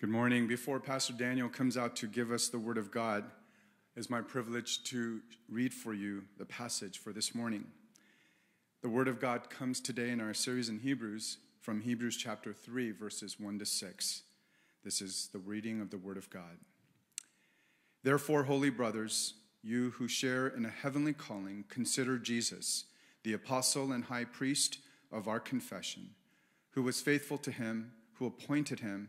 Good morning. Before Pastor Daniel comes out to give us the Word of God, it's my privilege to read for you the passage for this morning. The Word of God comes today in our series in Hebrews from Hebrews chapter 3, verses 1 to 6. This is the reading of the Word of God. Therefore, holy brothers, you who share in a heavenly calling, consider Jesus, the apostle and high priest of our confession, who was faithful to him, who appointed him,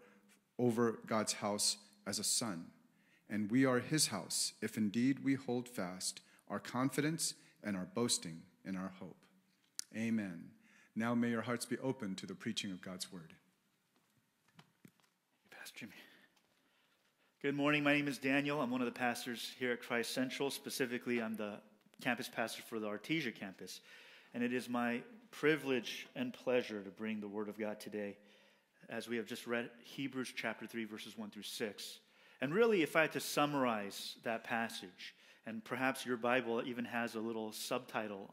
over God's house as a son, and we are his house, if indeed we hold fast our confidence and our boasting in our hope. Amen. Now may your hearts be open to the preaching of God's word. Pastor Jimmy. Good morning. My name is Daniel. I'm one of the pastors here at Christ Central. Specifically, I'm the campus pastor for the Artesia campus, and it is my privilege and pleasure to bring the Word of God today, as we have just read Hebrews chapter 3, verses 1 through 6. And really, if I had to summarize that passage, and perhaps your Bible even has a little subtitle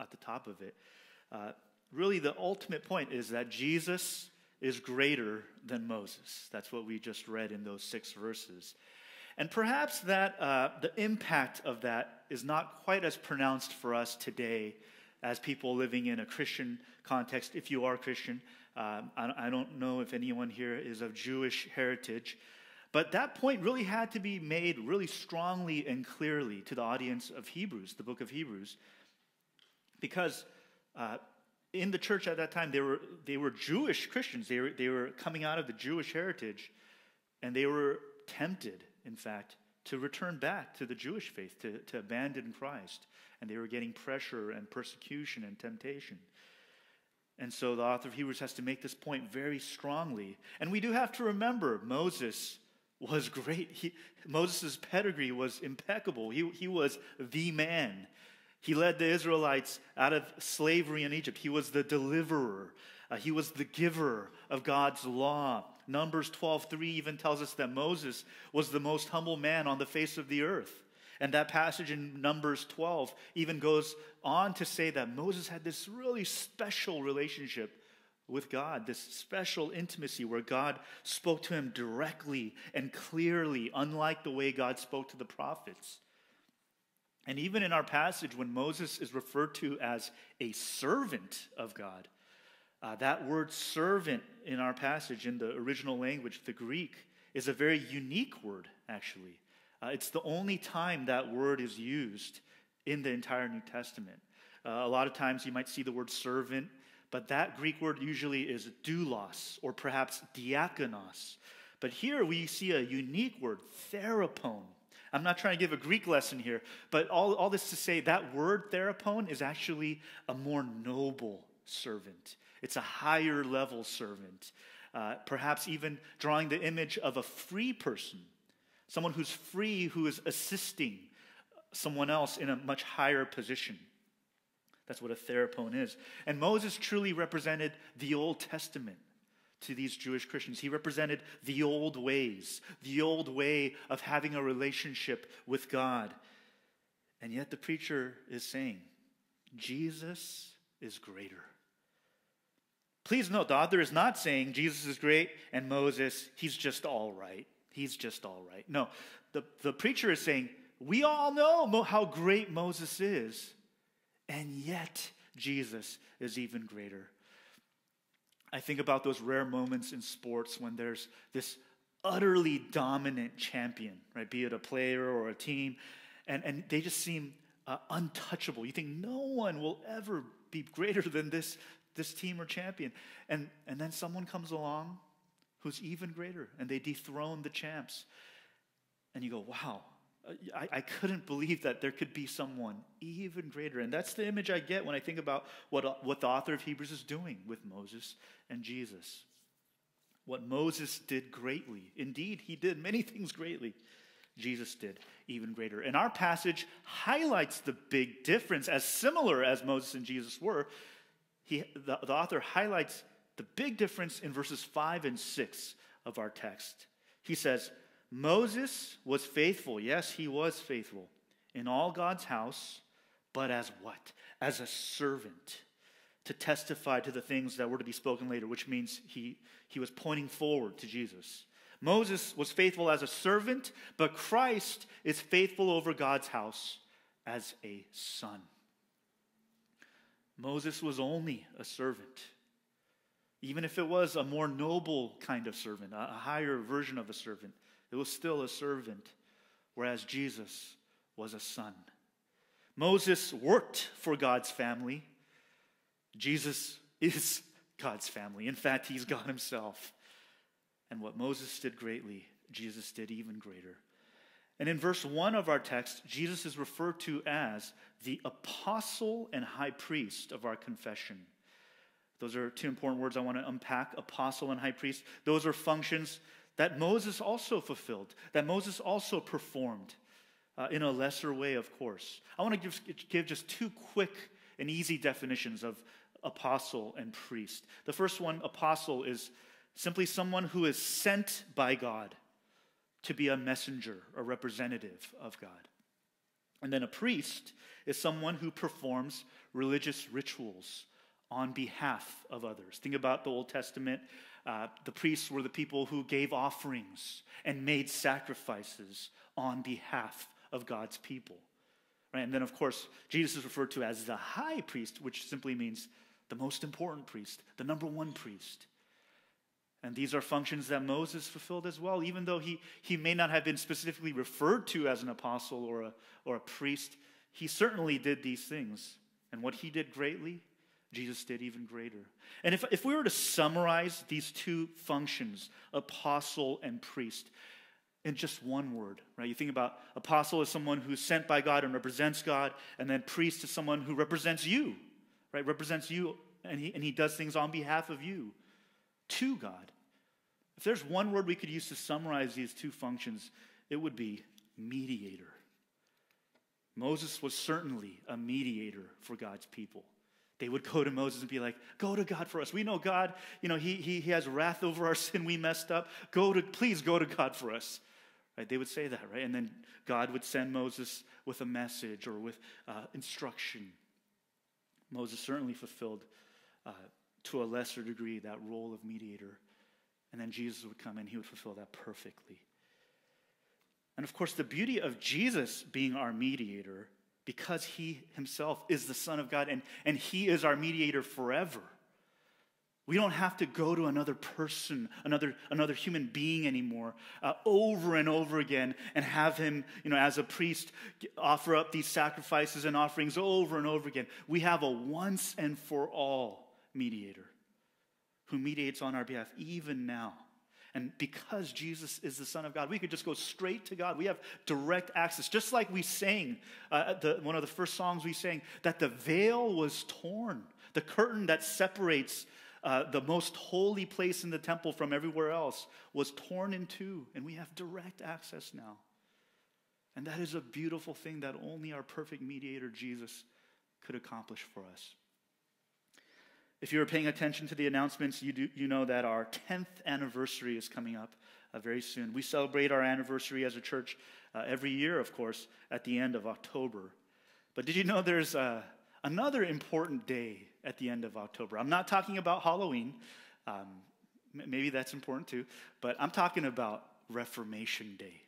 at the top of it, really the ultimate point is that Jesus is greater than Moses. That's what we just read in those 6 verses. And perhaps that the impact of that is not quite as pronounced for us today as people living in a Christian context, if you are Christian. I don't know if anyone here is of Jewish heritage, but that point really had to be made really strongly and clearly to the audience of Hebrews, the book of Hebrews, because in the church at that time, they were Jewish Christians. They were coming out of the Jewish heritage, and they were tempted, in fact, to return back to the Jewish faith, to abandon Christ. And they were getting pressure and persecution and temptation. And so the author of Hebrews has to make this point very strongly. And we do have to remember Moses was great. Moses' pedigree was impeccable. He was the man. He led the Israelites out of slavery in Egypt. He was the deliverer. He was the giver of God's law. Numbers 12:3 even tells us that Moses was the most humble man on the face of the earth. And that passage in Numbers 12 even goes on to say that Moses had this really special relationship with God, this special intimacy where God spoke to him directly and clearly, unlike the way God spoke to the prophets. And even in our passage, when Moses is referred to as a servant of God, that word servant in our passage in the original language, the Greek, is a very unique word, actually. It's the only time that word is used in the entire New Testament. A lot of times you might see the word servant, but that Greek word usually is doulos or perhaps diakonos. But here we see a unique word, therapon. I'm not trying to give a Greek lesson here, but all this to say that word therapon is actually a more noble servant. It's a higher level servant, perhaps even drawing the image of a free person. Someone who's free, who is assisting someone else in a much higher position. That's what a therapon is. And Moses truly represented the Old Testament to these Jewish Christians. He represented the old ways, the old way of having a relationship with God. And yet the preacher is saying, Jesus is greater. Please note, the author is not saying Jesus is great and Moses, he's just all right. He's just all right. No, the preacher is saying, we all know how great Moses is, and yet Jesus is even greater. I think about those rare moments in sports when there's this utterly dominant champion, right? Be it a player or a team, and they just seem untouchable. You think no one will ever be greater than this team or champion. And then someone comes along who's even greater, and they dethrone the champs. And you go, wow, I couldn't believe that there could be someone even greater. And that's the image I get when I think about what the author of Hebrews is doing with Moses and Jesus. what Moses did greatly. Indeed, he did many things greatly. Jesus did even greater. And our passage highlights the big difference. As similar as Moses and Jesus were, the author highlights the big difference in verses 5 and 6 of our text. He says, Moses was faithful. Yes, he was faithful in all God's house, but as what? As a servant, to testify to the things that were to be spoken later, which means he was pointing forward to Jesus. Moses was faithful as a servant, but Christ is faithful over God's house as a son. Moses was only a servant, even if it was a more noble kind of servant, a higher version of a servant. It was still a servant, whereas Jesus was a son. Moses worked for God's family. Jesus is God's family. In fact, he's God himself. And what Moses did greatly, Jesus did even greater. And in verse 1 of our text, Jesus is referred to as the apostle and high priest of our confession. Those are two important words I want to unpack, apostle and high priest. Those are functions that Moses also fulfilled, that Moses also performed in a lesser way, of course. I want to give just two quick and easy definitions of apostle and priest. The first one, apostle, is simply someone who is sent by God to be a messenger, a representative of God. And then a priest is someone who performs religious rituals on behalf of others. Think about the Old Testament. The priests were the people who gave offerings and made sacrifices on behalf of God's people. Right? And then, of course, Jesus is referred to as the high priest, which simply means the most important priest, the number one priest. And these are functions that Moses fulfilled as well, even though he may not have been specifically referred to as an apostle or a priest. He certainly did these things. And what he did greatly, Jesus did even greater. And if we were to summarize these two functions, apostle and priest, in just one word, right? You think about apostle as someone who's sent by God and represents God, and then priest is someone who represents you, right? Represents you, and he does things on behalf of you to God. If there's one word we could use to summarize these two functions, it would be mediator. Moses was certainly a mediator for God's people. They would go to Moses and be like, go to God for us. We know God, he has wrath over our sin. We messed up. Please go to God for us. Right? They would say that, right? And then God would send Moses with a message or with instruction. Moses certainly fulfilled, to a lesser degree, that role of mediator. And then Jesus would come and he would fulfill that perfectly. And of course, the beauty of Jesus being our mediator, because he himself is the Son of God and he is our mediator forever. We don't have to go to another person, another human being anymore, over and over again, and have him, as a priest, offer up these sacrifices and offerings over and over again. We have a once and for all mediator who mediates on our behalf even now. And because Jesus is the Son of God, we could just go straight to God. We have direct access. Just like we sang, one of the first songs we sang, that the veil was torn, the curtain that separates the most holy place in the temple from everywhere else was torn in two, and we have direct access now. And that is a beautiful thing that only our perfect mediator, Jesus, could accomplish for us. If you were paying attention to the announcements, you know that our 10th anniversary is coming up very soon. We celebrate our anniversary as a church every year, of course, at the end of October. But did you know there's another important day at the end of October? I'm not talking about Halloween. Maybe that's important too. But I'm talking about Reformation Day.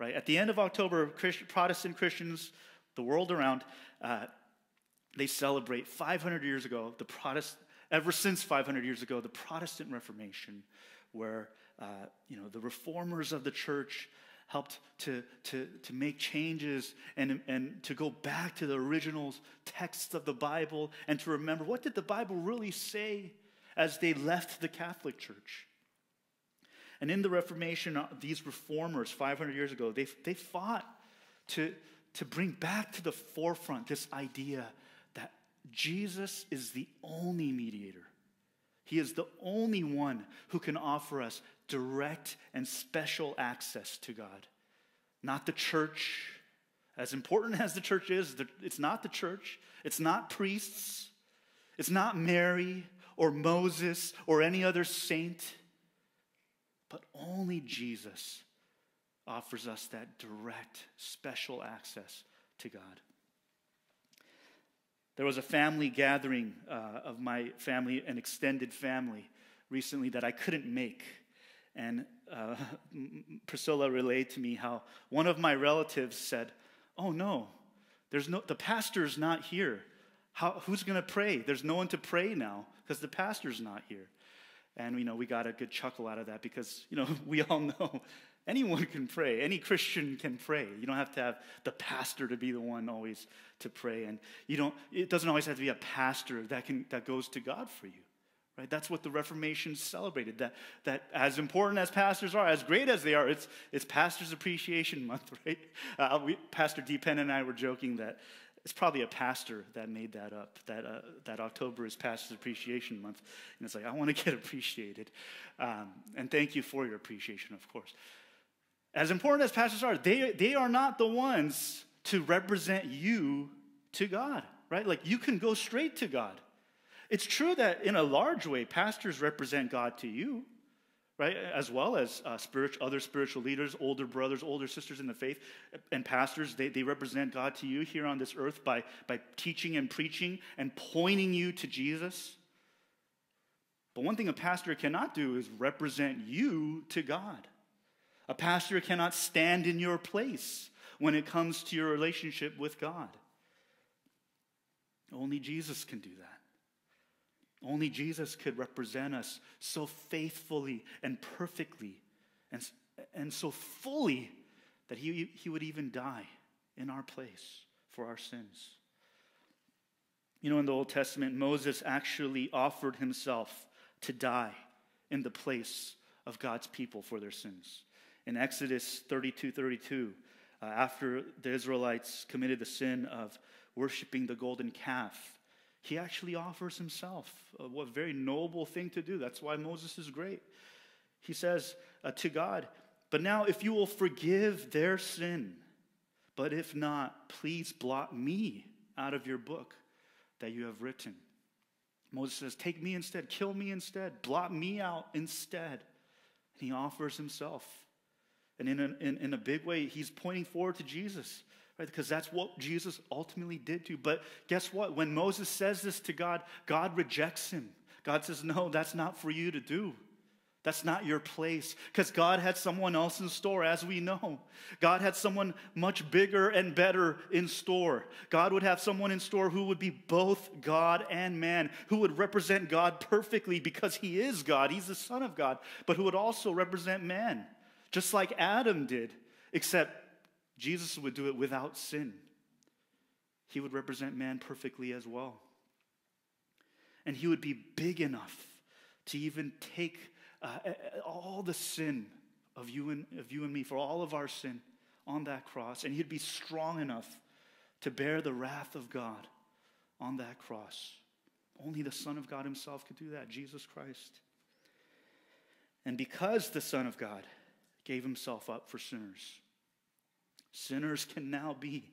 Right? At the end of October, Protestant Christians, the world around, they celebrate 500 years ago, ever since 500 years ago, the Protestant Reformation, where the reformers of the church helped to make changes and to go back to the original texts of the Bible and to remember what did the Bible really say as they left the Catholic Church. And in the Reformation, these reformers 500 years ago, they fought to bring back to the forefront this idea Jesus is the only mediator. He is the only one who can offer us direct and special access to God. Not the church. As important as the church is, it's not the church. It's not priests. It's not Mary or Moses or any other saint. But only Jesus offers us that direct, special access to God. There was a family gathering of my family, an extended family, recently that I couldn't make. And Priscilla relayed to me how one of my relatives said, "Oh no, the pastor's not here. Who's going to pray? There's no one to pray now because the pastor's not here." And, we got a good chuckle out of that because, we all know anyone can pray. Any Christian can pray. You don't have to have the pastor to be the one always to pray. And it doesn't always have to be a pastor that goes to God for you, right? That's what the Reformation celebrated, that as important as pastors are, as great as they are, it's Pastors Appreciation Month, right? Pastor D. Penn and I were joking that it's probably a pastor that made that up, that October is Pastor's Appreciation Month. And it's like, I want to get appreciated. And thank you for your appreciation, of course. As important as pastors are, they are not the ones to represent you to God, right? Like, you can go straight to God. It's true that in a large way, pastors represent God to you, right? As well as other spiritual leaders, older brothers, older sisters in the faith, and pastors, they represent God to you here on this earth by teaching and preaching and pointing you to Jesus. But one thing a pastor cannot do is represent you to God. A pastor cannot stand in your place when it comes to your relationship with God. Only Jesus can do that. Only Jesus could represent us so faithfully and perfectly and so fully that he would even die in our place for our sins. In the Old Testament, Moses actually offered himself to die in the place of God's people for their sins. In Exodus 32:32, after the Israelites committed the sin of worshiping the golden calf, he actually offers himself. What a very noble thing to do. That's why Moses is great. He says to God, "But now if you will forgive their sin, but if not, please blot me out of your book that you have written." Moses says, "Take me instead, kill me instead, blot me out instead." And he offers himself. And in a big way, he's pointing forward to Jesus. Right? Because that's what Jesus ultimately did do. But guess what? When Moses says this to God, God rejects him. God says, "No, that's not for you to do. That's not your place." Because God had someone else in store, as we know. God had someone much bigger and better in store. God would have someone in store who would be both God and man, who would represent God perfectly because he is God. He's the Son of God. But who would also represent man, just like Adam did, except Jesus would do it without sin. He would represent man perfectly as well. And he would be big enough to even take all the sin of you and me, for all of our sin, on that cross. And he'd be strong enough to bear the wrath of God on that cross. Only the Son of God himself could do that, Jesus Christ. And because the Son of God gave himself up for sinners, sinners can now be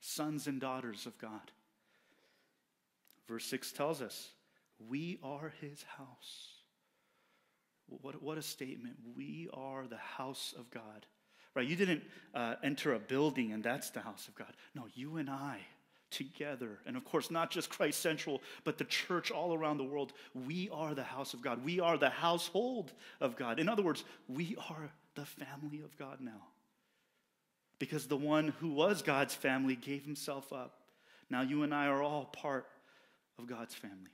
sons and daughters of God. Verse 6 tells us, we are his house. What a statement. We are the house of God. Right? You didn't enter a building and that's the house of God. No, you and I together, and of course not just Christ Central, but the church all around the world, we are the house of God. We are the household of God. In other words, we are the family of God now. Because the one who was God's family gave himself up. Now you and I are all part of God's family.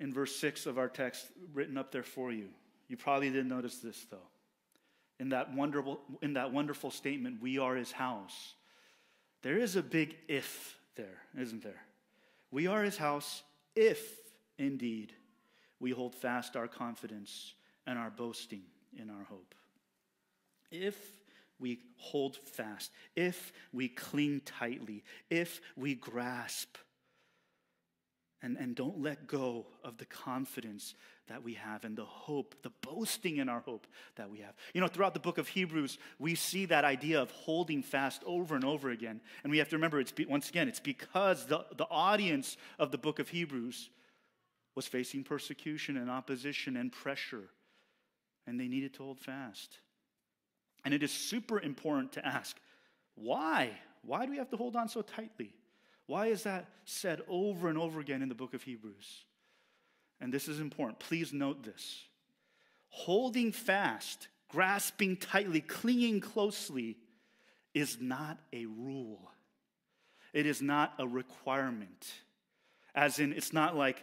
In verse 6 of our text, written up there for you, you probably didn't notice this though. In that wonderful statement, we are his house, there is a big if there, isn't there? We are his house if indeed we hold fast our confidence and our boasting in our hope. If we hold fast, if we cling tightly, if we grasp And don't let go of the confidence that we have and the hope, the boasting in our hope that we have. You know, throughout the book of Hebrews, we see that idea of holding fast over and over again. And we have to remember, it's because the audience of the book of Hebrews was facing persecution and opposition and pressure. And they needed to hold fast. And it is super important to ask, why? Why do we have to hold on so tightly? Why is that said over and over again in the book of Hebrews? And this is important. Please note this. Holding fast, grasping tightly, clinging closely is not a rule. It is not a requirement. As in, it's not like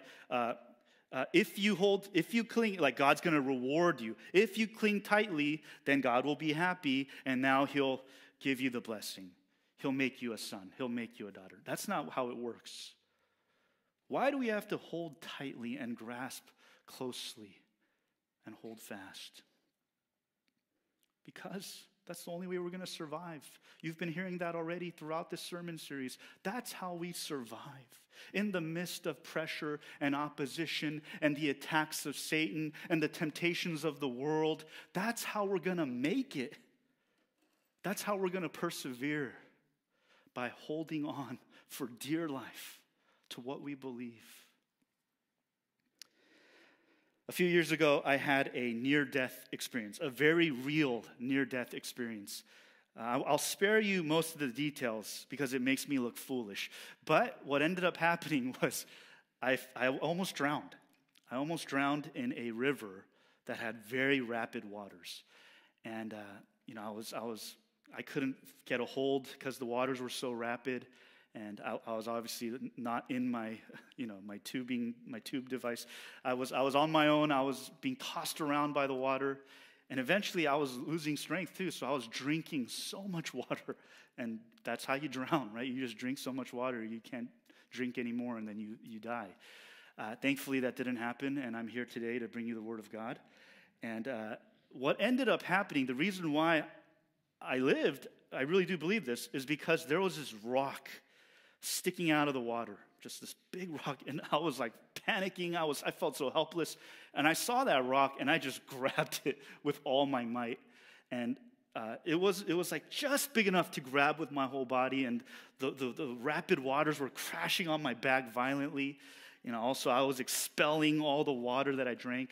if you cling, like God's going to reward you. If you cling tightly, then God will be happy, and now he'll give you the blessing. He'll make you a son. He'll make you a daughter. That's not how it works. Why do we have to hold tightly and grasp closely and hold fast? Because that's the only way we're going to survive. You've been hearing that already throughout this sermon series. That's how we survive. In the midst of pressure and opposition and the attacks of Satan and the temptations of the world, that's how we're going to make it. That's how we're going to persevere. By holding on for dear life to what we believe. A few years ago, I had a near-death experience, a very real near-death experience. I'll spare you most of the details because it makes me look foolish. But what ended up happening was I almost drowned. I almost drowned in a river that had very rapid waters. And, you know, I couldn't get a hold because the waters were so rapid, and I was obviously not in my, you know, my tube device. I was on my own. I was being tossed around by the water, and eventually I was losing strength too. So I was drinking so much water, and that's how you drown, right? You just drink so much water you can't drink anymore, and then you die. Thankfully, that didn't happen, and I'm here today to bring you the Word of God. And what ended up happening, the reason why I lived, I really do believe this, is because there was this rock sticking out of the water, just this big rock, and I was like panicking. I felt so helpless, and I saw that rock, and I just grabbed it with all my might, and it was like just big enough to grab with my whole body, and the rapid waters were crashing on my back violently. You know, also I was expelling all the water that I drank,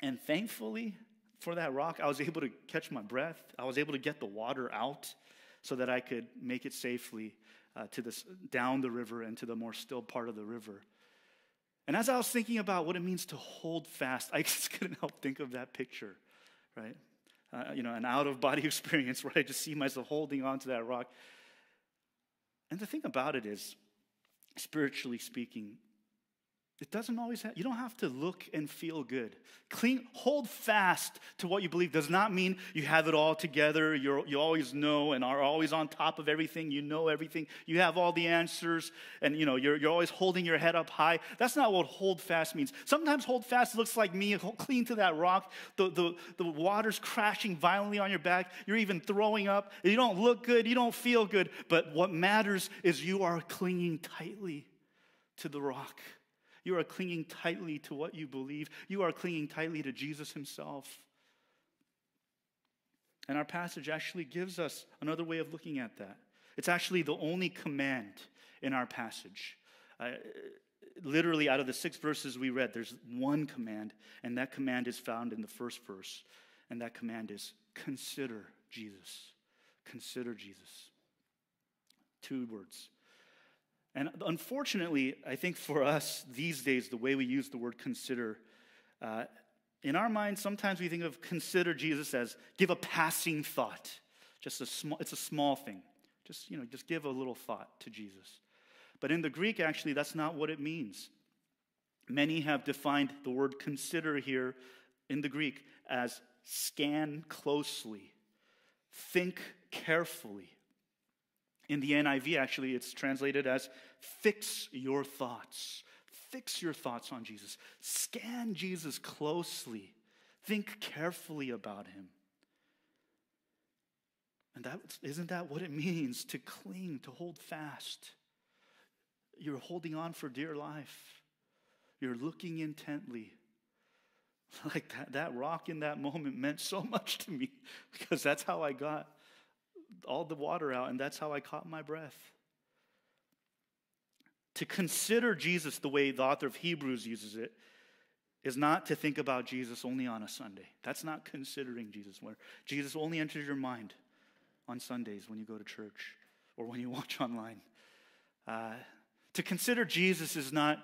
and thankfully, for that rock, I was able to catch my breath. I was able to get the water out so that I could make it safely down the river and to the more still part of the river. And as I was thinking about what it means to hold fast, I just couldn't help think of that picture, right? You know, an out-of-body experience where I just see myself holding onto that rock. And the thing about it is, spiritually speaking, it doesn't always have, you don't have to look and feel good. Hold fast to what you believe does not mean you have it all together, you always know and are always on top of everything, you know everything, you have all the answers, and you know, you're always holding your head up high. That's not what hold fast means. Sometimes hold fast looks like me, cling to that rock, the water's crashing violently on your back, you're even throwing up, you don't look good, you don't feel good, but what matters is you are clinging tightly to the rock. You are clinging tightly to what you believe. You are clinging tightly to Jesus himself. And our passage actually gives us another way of looking at that. It's actually the only command in our passage. Literally, out of the 6 verses we read, there's one command, and that command is found in the first verse. And that command is, consider Jesus. Consider Jesus. 2 words. And unfortunately, I think for us these days, the way we use the word consider, in our mind, sometimes we think of consider Jesus as give a passing thought. It's a small thing. Just give a little thought to Jesus. But in the Greek, actually, that's not what it means. Many have defined the word consider here in the Greek as scan closely, think carefully. In the NIV, actually, it's translated as fix your thoughts. Fix your thoughts on Jesus. Scan Jesus closely. Think carefully about him. And isn't that what it means to cling, to hold fast? You're holding on for dear life. You're looking intently. Like that rock in that moment meant so much to me, because that's how I got all the water out, and that's how I caught my breath. To consider Jesus the way the author of Hebrews uses it is not to think about Jesus only on a Sunday. That's not considering Jesus. Jesus only enters your mind on Sundays when you go to church or when you watch online. To consider Jesus is not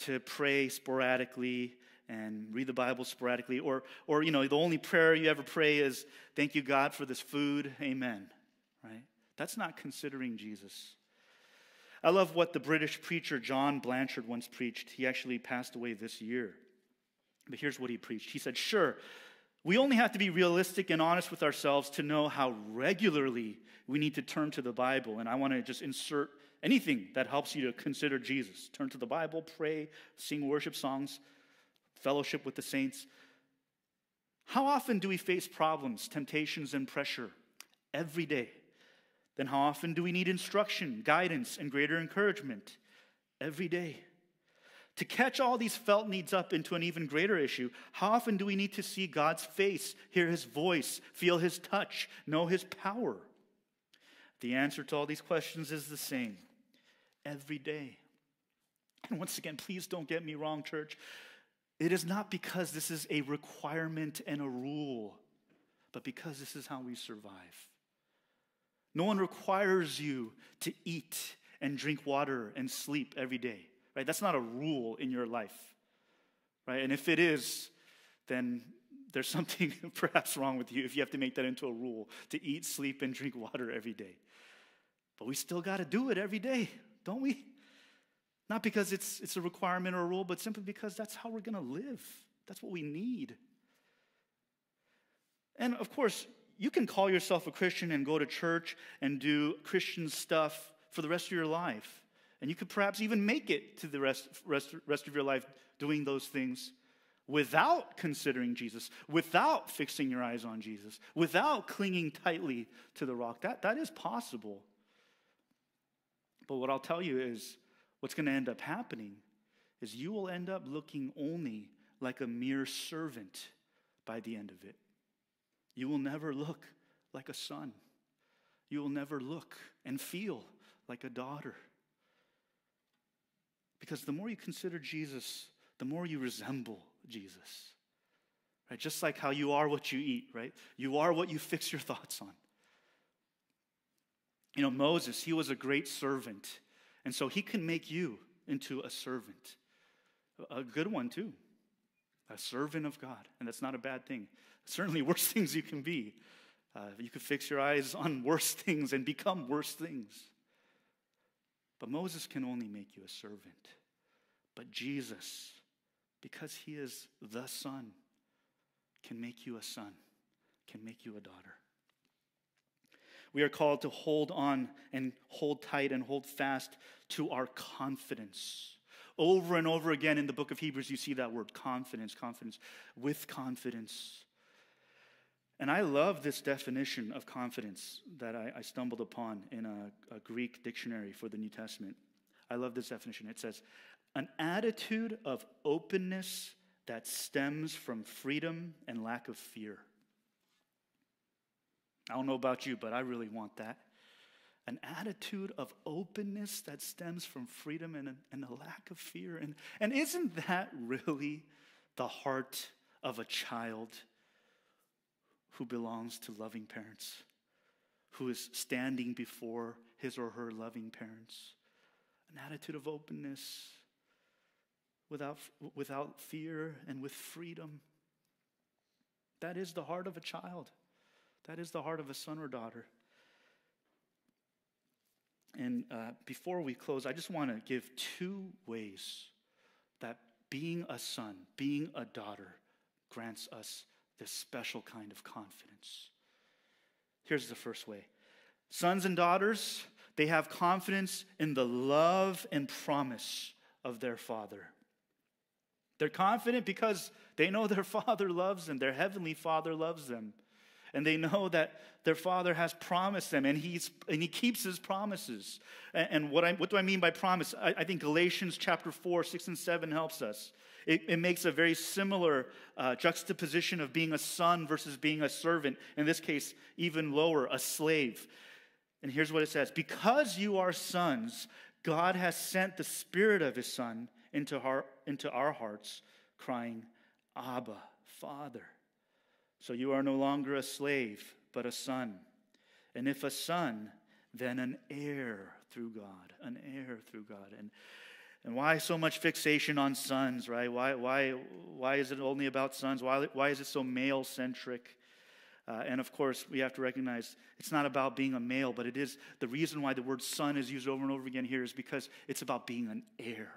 to pray sporadically and read the Bible sporadically, or you know, the only prayer you ever pray is, thank you, God, for this food, amen, right? That's not considering Jesus. I love what the British preacher John Blanchard once preached. He actually passed away this year. But here's what he preached. He said, sure, we only have to be realistic and honest with ourselves to know how regularly we need to turn to the Bible. And I want to just insert anything that helps you to consider Jesus. Turn to the Bible, pray, sing worship songs, fellowship with the saints. How often do we face problems, temptations, and pressure? Every day. Then how often do we need instruction, guidance, and greater encouragement? Every day. To catch all these felt needs up into an even greater issue, how often do we need to see God's face, hear his voice, feel his touch, know his power? The answer to all these questions is the same. Every day. And once again, please don't get me wrong, church. It is not because this is a requirement and a rule, but because this is how we survive. No one requires you to eat and drink water and sleep every day, right? That's not a rule in your life, right? And if it is, then there's something perhaps wrong with you if you have to make that into a rule, to eat, sleep, and drink water every day. But we still got to do it every day, don't we? Not because it's a requirement or a rule, but simply because that's how we're going to live. That's what we need. And of course, you can call yourself a Christian and go to church and do Christian stuff for the rest of your life. And you could perhaps even make it to the rest of your life doing those things without considering Jesus, without fixing your eyes on Jesus, without clinging tightly to the rock. That is possible. But what I'll tell you is, what's going to end up happening is you will end up looking only like a mere servant by the end of it. You will never look like a son. You will never look and feel like a daughter. Because the more you consider Jesus, the more you resemble Jesus. Right? Just like how you are what you eat, right? You are what you fix your thoughts on. You know, Moses, he was a great servant. And so he can make you into a servant, a good one too, a servant of God. And that's not a bad thing. Certainly worse things you can be. You could fix your eyes on worse things and become worse things. But Moses can only make you a servant. But Jesus, because he is the Son, can make you a son, can make you a daughter. We are called to hold on and hold tight and hold fast to our confidence. Over and over again in the book of Hebrews, you see that word, confidence, confidence, with confidence. And I love this definition of confidence that I stumbled upon in a Greek dictionary for the New Testament. I love this definition. It says, an attitude of openness that stems from freedom and lack of fear. I don't know about you, but I really want that. An attitude of openness that stems from freedom and a lack of fear. And isn't that really the heart of a child who belongs to loving parents, who is standing before his or her loving parents? An attitude of openness without fear and with freedom. That is the heart of a child. That is the heart of a son or daughter. And before we close, I just want to give two ways that being a son, being a daughter, grants us this special kind of confidence. Here's the first way. Sons and daughters, they have confidence in the love and promise of their father. They're confident because they know their father loves them, their heavenly father loves them. And they know that their Father has promised them, and he keeps his promises. And what do I mean by promise? I think Galatians chapter 4, 6 and 7 helps us. It makes a very similar juxtaposition of being a son versus being a servant. In this case, even lower, a slave. And here's what it says. Because you are sons, God has sent the Spirit of his Son into our hearts, crying, Abba, Father. So you are no longer a slave, but a son. And if a son, then an heir through God. An heir through God. And why so much fixation on sons, right? Why is it only about sons? Why is it so male-centric? And of course, we have to recognize it's not about being a male, but it is the reason why the word son is used over and over again here is because it's about being an heir.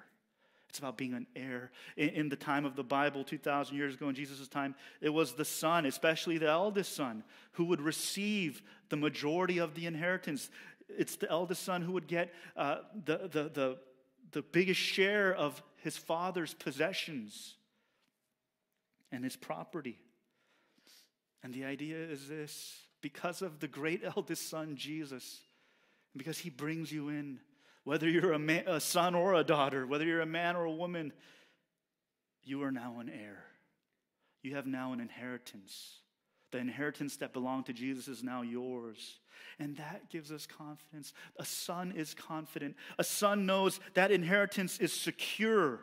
It's about being an heir. In the time of the Bible, 2,000 years ago in Jesus' time, it was the son, especially the eldest son, who would receive the majority of the inheritance. It's the eldest son who would get the biggest share of his father's possessions and his property. And the idea is this: because of the great eldest son, Jesus, because he brings you in, whether you're a son or a daughter, whether you're a man or a woman, you are now an heir. You have now an inheritance. The inheritance that belonged to Jesus is now yours. And that gives us confidence. A son is confident. A son knows that inheritance is secure,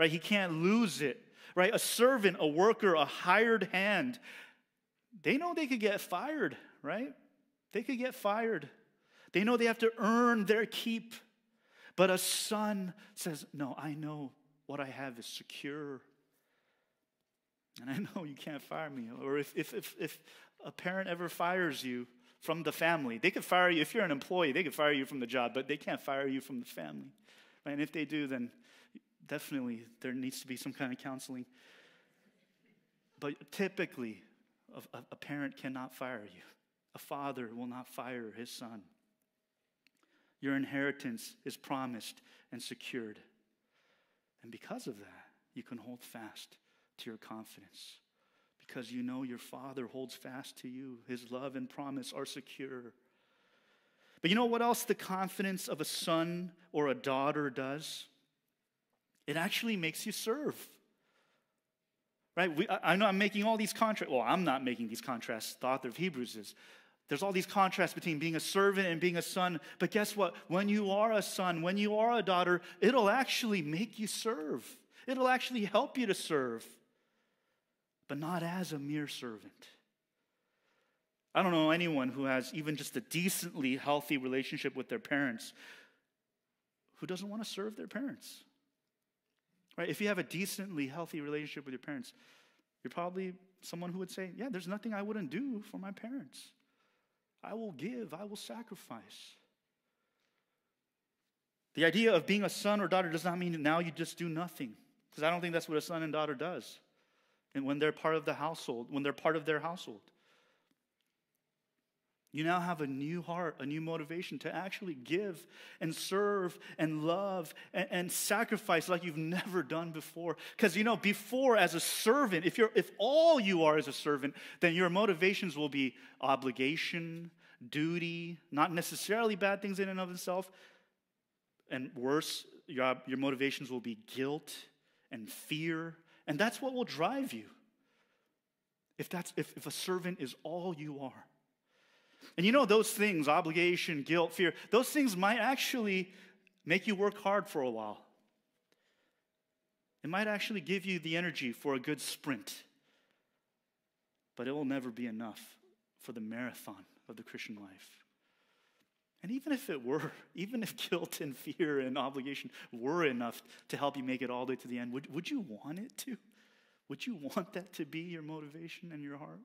right? He can't lose it, right? A servant, a worker, a hired hand, they know they could get fired, right? They could get fired. They know they have to earn their keep. But a son says, no, I know what I have is secure. And I know you can't fire me. Or if a parent ever fires you from the family, they could fire you. If you're an employee, they could fire you from the job, but they can't fire you from the family, right? And if they do, then definitely there needs to be some kind of counseling. But typically, a parent cannot fire you. A father will not fire his son. Your inheritance is promised and secured. And because of that, you can hold fast to your confidence, because you know your Father holds fast to you. His love and promise are secure. But you know what else the confidence of a son or a daughter does? It actually makes you serve. Right? I know I'm making all these contrasts. Well, I'm not making these contrasts. The author of Hebrews is. There's all these contrasts between being a servant and being a son. But guess what? When you are a son, when you are a daughter, it'll actually make you serve. It'll actually help you to serve. But not as a mere servant. I don't know anyone who has even just a decently healthy relationship with their parents who doesn't want to serve their parents. Right? If you have a decently healthy relationship with your parents, you're probably someone who would say, yeah, there's nothing I wouldn't do for my parents. I will give, I will sacrifice. The idea of being a son or daughter does not mean now you just do nothing, because I don't think that's what a son and daughter does. And when they're part of the household, when they're part of their household, you now have a new heart, a new motivation to actually give and serve and love and sacrifice like you've never done before. Because, you know, before as a servant, if all you are is a servant, then your motivations will be obligation, duty, not necessarily bad things in and of itself. And worse, your motivations will be guilt and fear. And that's what will drive you if a servant is all you are. And you know those things, obligation, guilt, fear, those things might actually make you work hard for a while. It might actually give you the energy for a good sprint. But it will never be enough for the marathon of the Christian life. And even if it were, even if guilt and fear and obligation were enough to help you make it all the way to the end, would you want it to? Would you want that to be your motivation and your heart?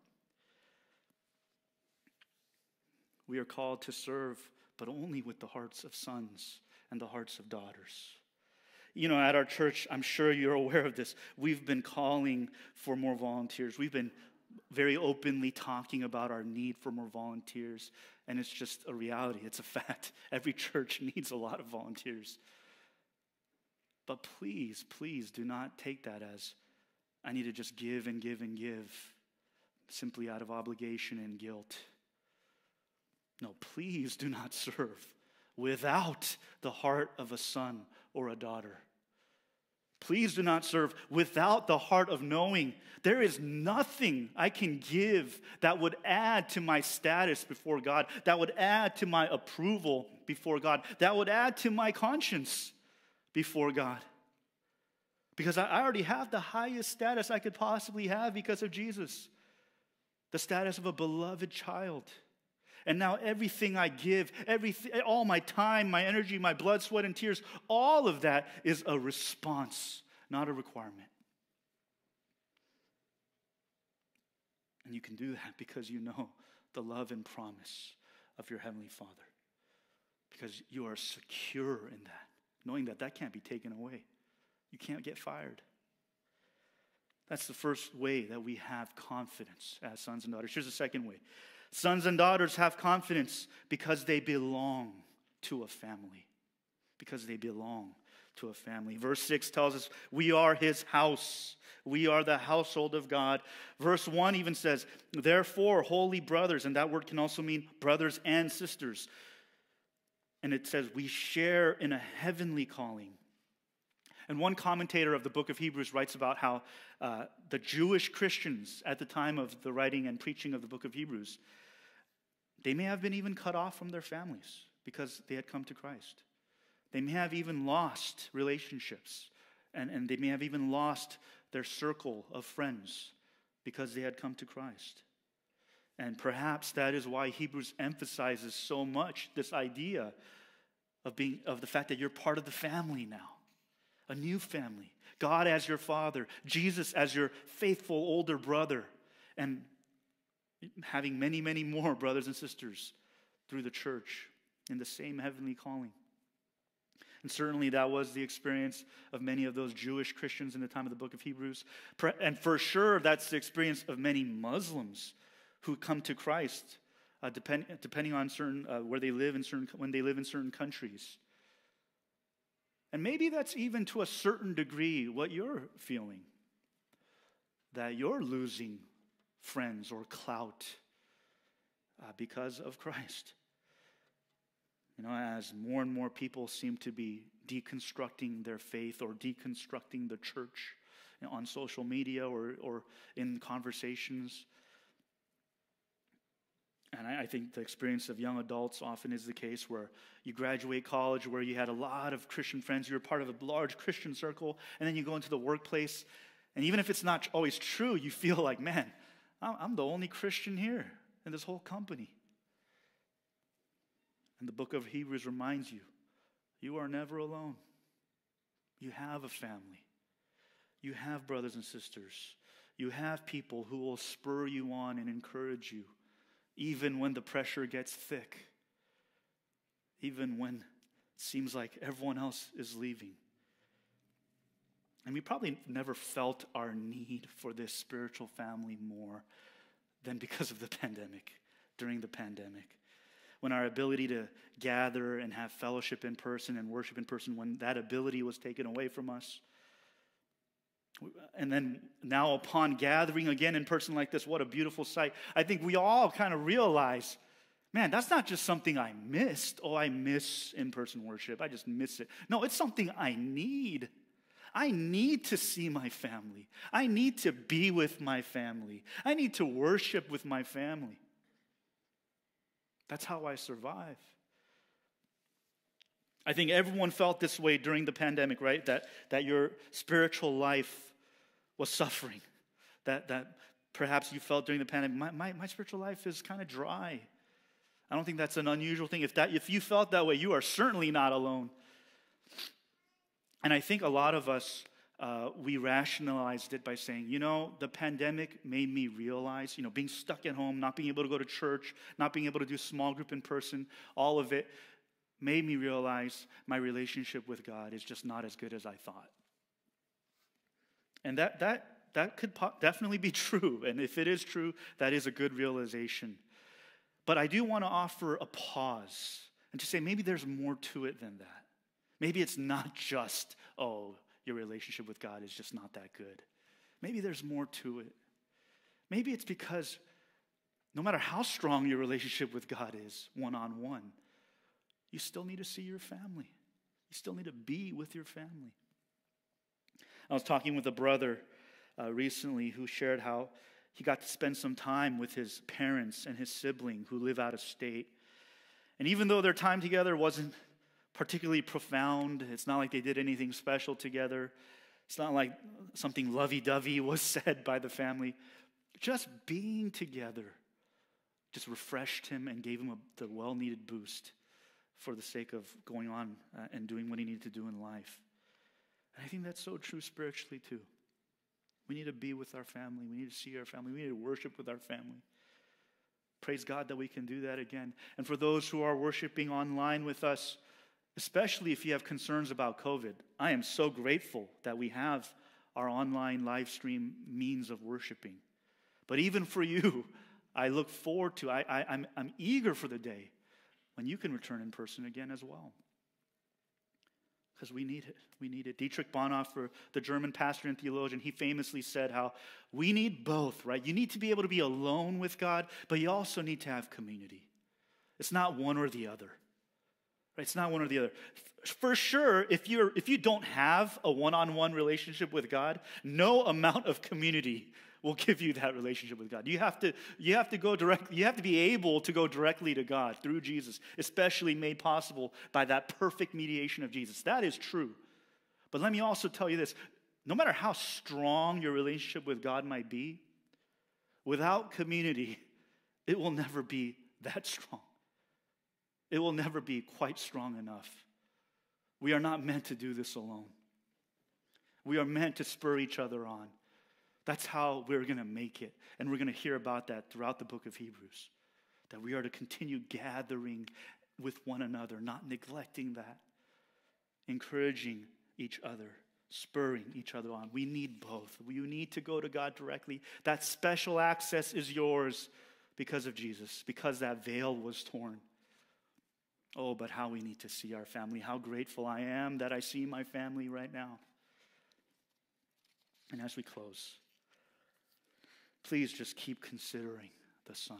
We are called to serve, but only with the hearts of sons and the hearts of daughters. You know, at our church, I'm sure you're aware of this. We've been calling for more volunteers. We've been very openly talking about our need for more volunteers, and it's just a reality. It's a fact. Every church needs a lot of volunteers. But please, please do not take that as, I need to just give and give and give. simply out of obligation and guilt. No, please do not serve without the heart of a son or a daughter. Please do not serve without the heart of knowing there is nothing I can give that would add to my status before God, that would add to my approval before God, that would add to my conscience before God. Because I already have the highest status I could possibly have because of Jesus, the status of a beloved child. And now everything I give, all my time, my energy, my blood, sweat, and tears, all of that is a response, not a requirement. And you can do that because you know the love and promise of your Heavenly Father. Because you are secure in that, knowing that that can't be taken away. You can't get fired. That's the first way that we have confidence as sons and daughters. Here's the second way. Sons and daughters have confidence because they belong to a family. Because they belong to a family. Verse 6 tells us, we are his house. We are the household of God. Verse 1 even says, therefore, holy brothers, and that word can also mean brothers and sisters. And it says, we share in a heavenly calling. And one commentator of the book of Hebrews writes about how the Jewish Christians at the time of the writing and preaching of the book of Hebrews, they may have been even cut off from their families because they had come to Christ. They may have even lost relationships, and they may have even lost their circle of friends because they had come to Christ. And perhaps that is why Hebrews emphasizes so much this idea of the fact that you're part of the family now. A new family, God as your father, Jesus as your faithful older brother, and having many, many more brothers and sisters through the church in the same heavenly calling. And certainly that was the experience of many of those Jewish Christians in the time of the book of Hebrews. And for sure, that's the experience of many Muslims who come to Christ, depending on certain where they live in certain when they live in certain countries. And maybe that's even to a certain degree what you're feeling, that you're losing friends or clout because of Christ. You know, as more and more people seem to be deconstructing their faith or deconstructing the church, you know, on social media or in conversations. And I think the experience of young adults often is the case where you graduate college, where you had a lot of Christian friends, you were part of a large Christian circle, and then you go into the workplace, and even if it's not always true, you feel like, man, I'm the only Christian here in this whole company. And the book of Hebrews reminds you, you are never alone. You have a family. You have brothers and sisters. You have people who will spur you on and encourage you. Even when the pressure gets thick, even when it seems like everyone else is leaving. And we probably never felt our need for this spiritual family more than because of the pandemic, during the pandemic. When our ability to gather and have fellowship in person and worship in person, when that ability was taken away from us. And then now upon gathering again in person like this, what a beautiful sight. I think we all kind of realize, man, that's not just something I missed. Oh, I miss in-person worship. I just miss it. No, it's something I need. I need to see my family. I need to be with my family. I need to worship with my family. That's how I survive. I think everyone felt this way during the pandemic, right? That your spiritual life was suffering. That perhaps you felt during the pandemic, my spiritual life is kind of dry. I don't think that's an unusual thing. If you felt that way, you are certainly not alone. And I think a lot of us, we rationalized it by saying, you know, the pandemic made me realize, you know, being stuck at home, not being able to go to church, not being able to do small group in person, all of it, made me realize my relationship with God is just not as good as I thought. And that could definitely be true. And if it is true, that is a good realization. But I do want to offer a pause and to say maybe there's more to it than that. Maybe it's not just, oh, your relationship with God is just not that good. Maybe there's more to it. Maybe it's because no matter how strong your relationship with God is, one-on-one, you still need to see your family. You still need to be with your family. I was talking with a brother recently who shared how he got to spend some time with his parents and his sibling who live out of state. And even though their time together wasn't particularly profound, it's not like they did anything special together, it's not like something lovey-dovey was said by the family, just being together just refreshed him and gave him the well-needed boost for the sake of going on and doing what he needed to do in life. And I think that's so true spiritually too. We need to be with our family. We need to see our family. We need to worship with our family. Praise God that we can do that again. And for those who are worshiping online with us, especially if you have concerns about COVID, I am so grateful that we have our online live stream means of worshiping. But even for you, I look forward to, I'm eager for the day when you can return in person again as well. Because we need it. We need it. Dietrich Bonhoeffer, the German pastor and theologian, he famously said how we need both, right? You need to be able to be alone with God, but you also need to have community. It's not one or the other. Right? It's not one or the other. For sure, if you don't have a one-on-one relationship with God, no amount of community will give you that relationship with God. You have to be able to go directly to God through Jesus, especially made possible by that perfect mediation of Jesus. That is true. But let me also tell you this, no matter how strong your relationship with God might be, without community, it will never be that strong. It will never be quite strong enough. We are not meant to do this alone. We are meant to spur each other on. That's how we're going to make it. And we're going to hear about that throughout the book of Hebrews. That we are to continue gathering with one another, not neglecting that. Encouraging each other, spurring each other on. We need both. You need to go to God directly. That special access is yours because of Jesus, because that veil was torn. Oh, but how we need to see our family. How grateful I am that I see my family right now. And as we close, please just keep considering the Son.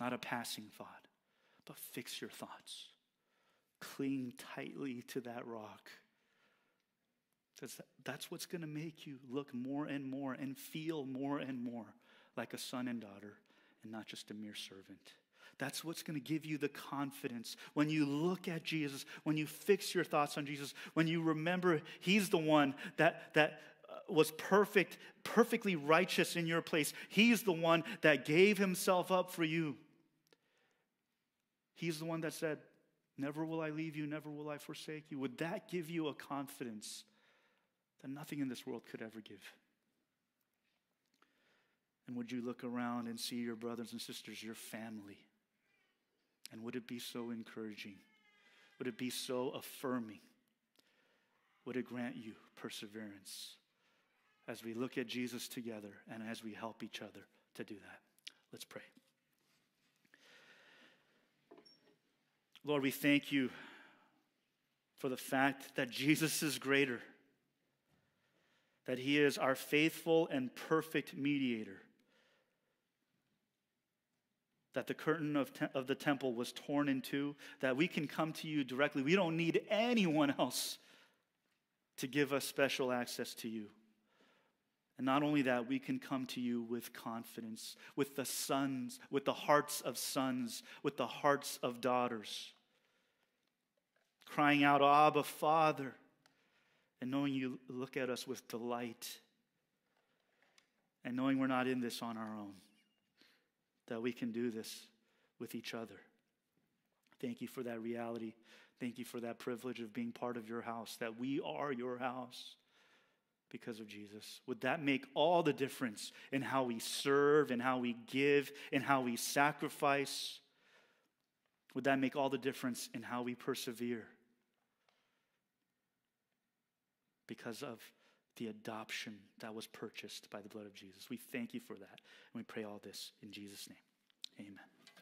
Not a passing thought, but fix your thoughts. Cling tightly to that rock. That's what's going to make you look more and more and feel more and more like a son and daughter and not just a mere servant. That's what's going to give you the confidence when you look at Jesus, when you fix your thoughts on Jesus, when you remember he's the one that was perfect, perfectly righteous in your place. He's the one that gave himself up for you. He's the one that said, never will I leave you, never will I forsake you. Would that give you a confidence that nothing in this world could ever give? And would you look around and see your brothers and sisters, your family? And would it be so encouraging? Would it be so affirming? Would it grant you perseverance? As we look at Jesus together and as we help each other to do that. Let's pray. Lord, we thank you for the fact that Jesus is greater, that he is our faithful and perfect mediator, that the curtain of the temple was torn in two, that we can come to you directly. We don't need anyone else to give us special access to you. And not only that, we can come to you with confidence, with the sons, with the hearts of sons, with the hearts of daughters, crying out, Abba, Father, and knowing you look at us with delight, and knowing we're not in this on our own, that we can do this with each other. Thank you for that reality. Thank you for that privilege of being part of your house, that we are your house because of Jesus. Would that make all the difference in how we serve, in how we give, in how we sacrifice? Would that make all the difference in how we persevere? Because of the adoption that was purchased by the blood of Jesus. We thank you for that, and we pray all this in Jesus' name. Amen.